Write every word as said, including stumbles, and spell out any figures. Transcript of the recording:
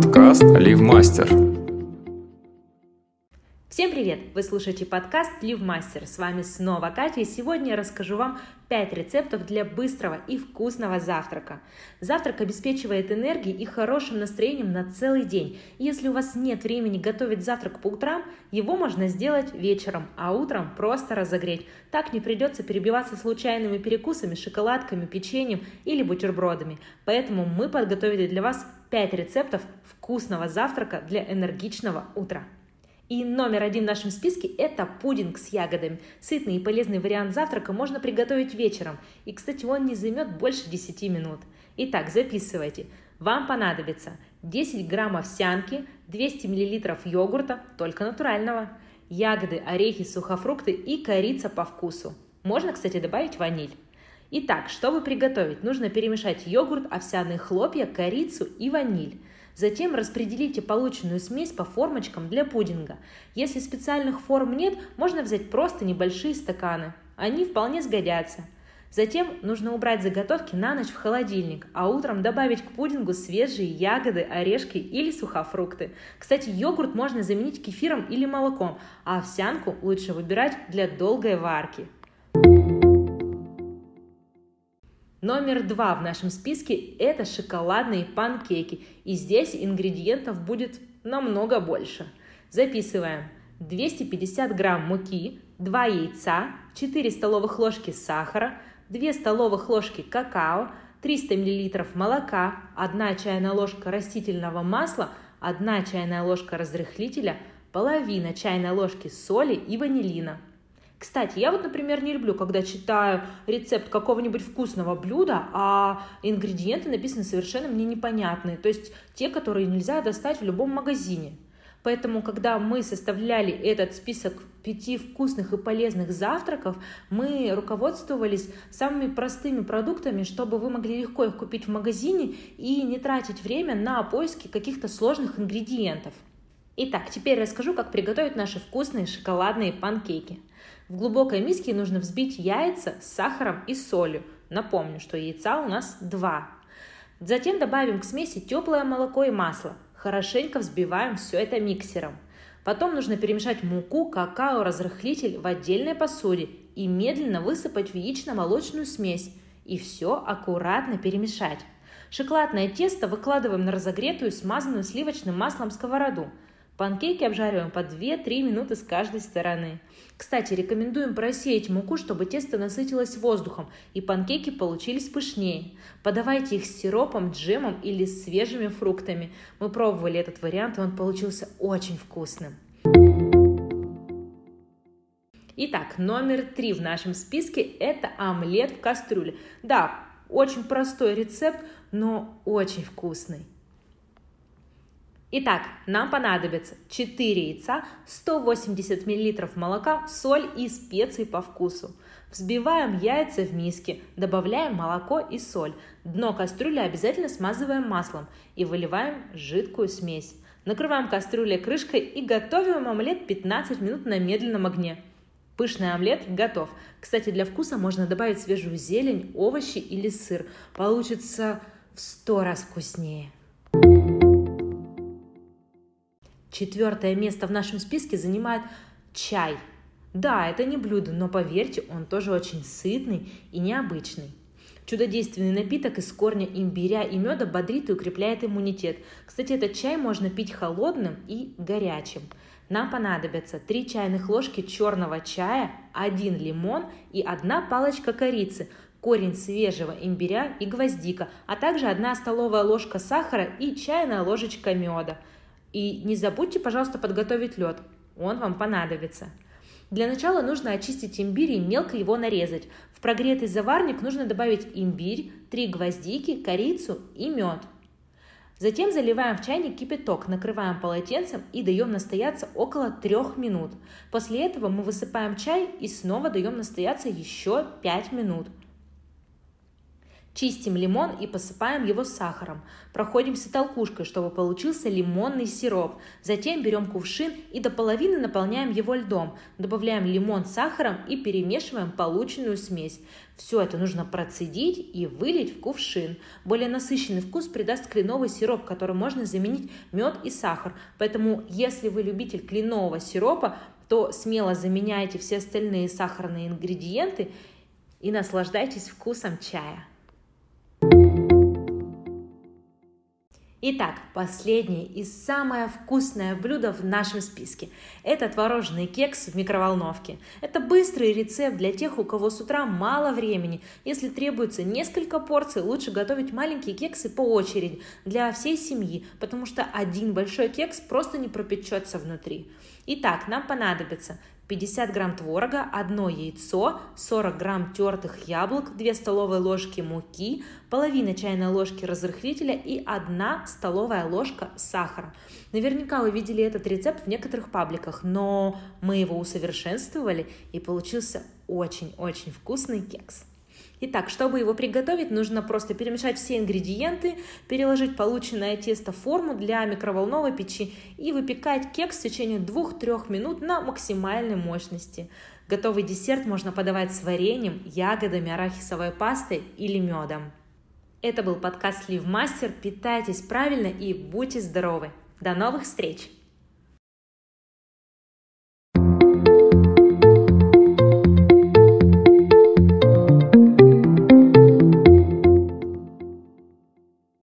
Подкаст LiveMaster. Всем привет! Вы слушаете подкаст LiveMaster. С вами снова Катя, и сегодня я расскажу вам пять рецептов для быстрого и вкусного завтрака. Завтрак обеспечивает энергией и хорошим настроением на целый день. Если у вас нет времени готовить завтрак по утрам, его можно сделать вечером, а утром просто разогреть. Так не придется перебиваться случайными перекусами, шоколадками, печеньем или бутербродами. Поэтому мы подготовили для вас пять рецептов вкусного завтрака для энергичного утра. И номер один в нашем списке – это пудинг с ягодами. Сытный и полезный вариант завтрака можно приготовить вечером. И, кстати, он не займет больше десяти минут. Итак, записывайте. Вам понадобится десять грамм овсянки, двести миллилитров йогурта, только натурального, ягоды, орехи, сухофрукты и корица по вкусу. Можно, кстати, добавить ваниль. Итак, чтобы приготовить, нужно перемешать йогурт, овсяные хлопья, корицу и ваниль. Затем распределите полученную смесь по формочкам для пудинга. Если специальных форм нет, можно взять просто небольшие стаканы. Они вполне сгодятся. Затем нужно убрать заготовки на ночь в холодильник, а утром добавить к пудингу свежие ягоды, орешки или сухофрукты. Кстати, йогурт можно заменить кефиром или молоком, а овсянку лучше выбирать для долгой варки. Номер два в нашем списке – это шоколадные панкейки, и здесь ингредиентов будет намного больше. Записываем: двести пятьдесят грамм муки, два яйца, четыре столовых ложки сахара, две столовых ложки какао, триста миллилитров молока, одна чайная ложка растительного масла, одна чайная ложка разрыхлителя, половина чайной ложки соли и ванилина. Кстати, я вот, например, не люблю, когда читаю рецепт какого-нибудь вкусного блюда, а ингредиенты написаны совершенно мне непонятные, то есть те, которые нельзя достать в любом магазине. Поэтому, когда мы составляли этот список пяти вкусных и полезных завтраков, мы руководствовались самыми простыми продуктами, чтобы вы могли легко их купить в магазине и не тратить время на поиски каких-то сложных ингредиентов. Итак, теперь расскажу, как приготовить наши вкусные шоколадные панкейки. В глубокой миске нужно взбить яйца с сахаром и солью. Напомню, что яйца у нас два. Затем добавим к смеси теплое молоко и масло. Хорошенько взбиваем все это миксером. Потом нужно перемешать муку, какао, разрыхлитель в отдельной посуде и медленно высыпать в яично-молочную смесь. И все аккуратно перемешать. Шоколадное тесто выкладываем на разогретую, смазанную сливочным маслом сковороду. Панкейки обжариваем по две-три минуты с каждой стороны. Кстати, рекомендуем просеять муку, чтобы тесто насытилось воздухом, и панкейки получились пышнее. Подавайте их с сиропом, джемом или свежими фруктами. Мы пробовали этот вариант, и он получился очень вкусным. Итак, номер три в нашем списке – это омлет в кастрюле. Да, очень простой рецепт, но очень вкусный. Итак, нам понадобится четыре яйца, сто восемьдесят миллилитров молока, соль и специи по вкусу. Взбиваем яйца в миске, добавляем молоко и соль. Дно кастрюли обязательно смазываем маслом и выливаем жидкую смесь. Накрываем кастрюлю крышкой и готовим омлет пятнадцать минут на медленном огне. Пышный омлет готов. Кстати, для вкуса можно добавить свежую зелень, овощи или сыр. Получится в сто раз вкуснее. Четвертое место в нашем списке занимает чай. Да, это не блюдо, но поверьте, он тоже очень сытный и необычный. Чудодейственный напиток из корня имбиря и меда бодрит и укрепляет иммунитет. Кстати, этот чай можно пить холодным и горячим. Нам понадобятся три чайных ложки черного чая, один лимон и одна палочка корицы, корень свежего имбиря и гвоздика, а также одна столовая ложка сахара и чайная ложечка меда. И не забудьте, пожалуйста, подготовить лед, он вам понадобится. Для начала нужно очистить имбирь и мелко его нарезать. В прогретый заварник нужно добавить имбирь, три гвоздики, корицу и мед. Затем заливаем в чайник кипяток, накрываем полотенцем и даем настояться около трёх минут. После этого мы высыпаем чай и снова даем настояться еще пять минут. Чистим лимон и посыпаем его сахаром. Проходимся толкушкой, чтобы получился лимонный сироп. Затем берем кувшин и до половины наполняем его льдом. Добавляем лимон с сахаром и перемешиваем полученную смесь. Все это нужно процедить и вылить в кувшин. Более насыщенный вкус придаст кленовый сироп, который можно заменить мед и сахар. Поэтому, если вы любитель кленового сиропа, то смело заменяйте все остальные сахарные ингредиенты и наслаждайтесь вкусом чая. Итак, последнее и самое вкусное блюдо в нашем списке – это творожный кекс в микроволновке. Это быстрый рецепт для тех, у кого с утра мало времени. Если требуется несколько порций, лучше готовить маленькие кексы по очереди для всей семьи, потому что один большой кекс просто не пропечется внутри. Итак, нам понадобится пятьдесят грамм творога, одно яйцо, сорок грамм тертых яблок, две столовые ложки муки, половина чайной ложки разрыхлителя и одна столовая ложка сахара. Наверняка вы видели этот рецепт в некоторых пабликах, но мы его усовершенствовали и получился очень-очень вкусный кекс. Итак, чтобы его приготовить, нужно просто перемешать все ингредиенты, переложить полученное тесто в форму для микроволновой печи и выпекать кекс в течение двух-трёх минут на максимальной мощности. Готовый десерт можно подавать с вареньем, ягодами, арахисовой пастой или медом. Это был подкаст LiveMaster. Питайтесь правильно и будьте здоровы. До новых встреч!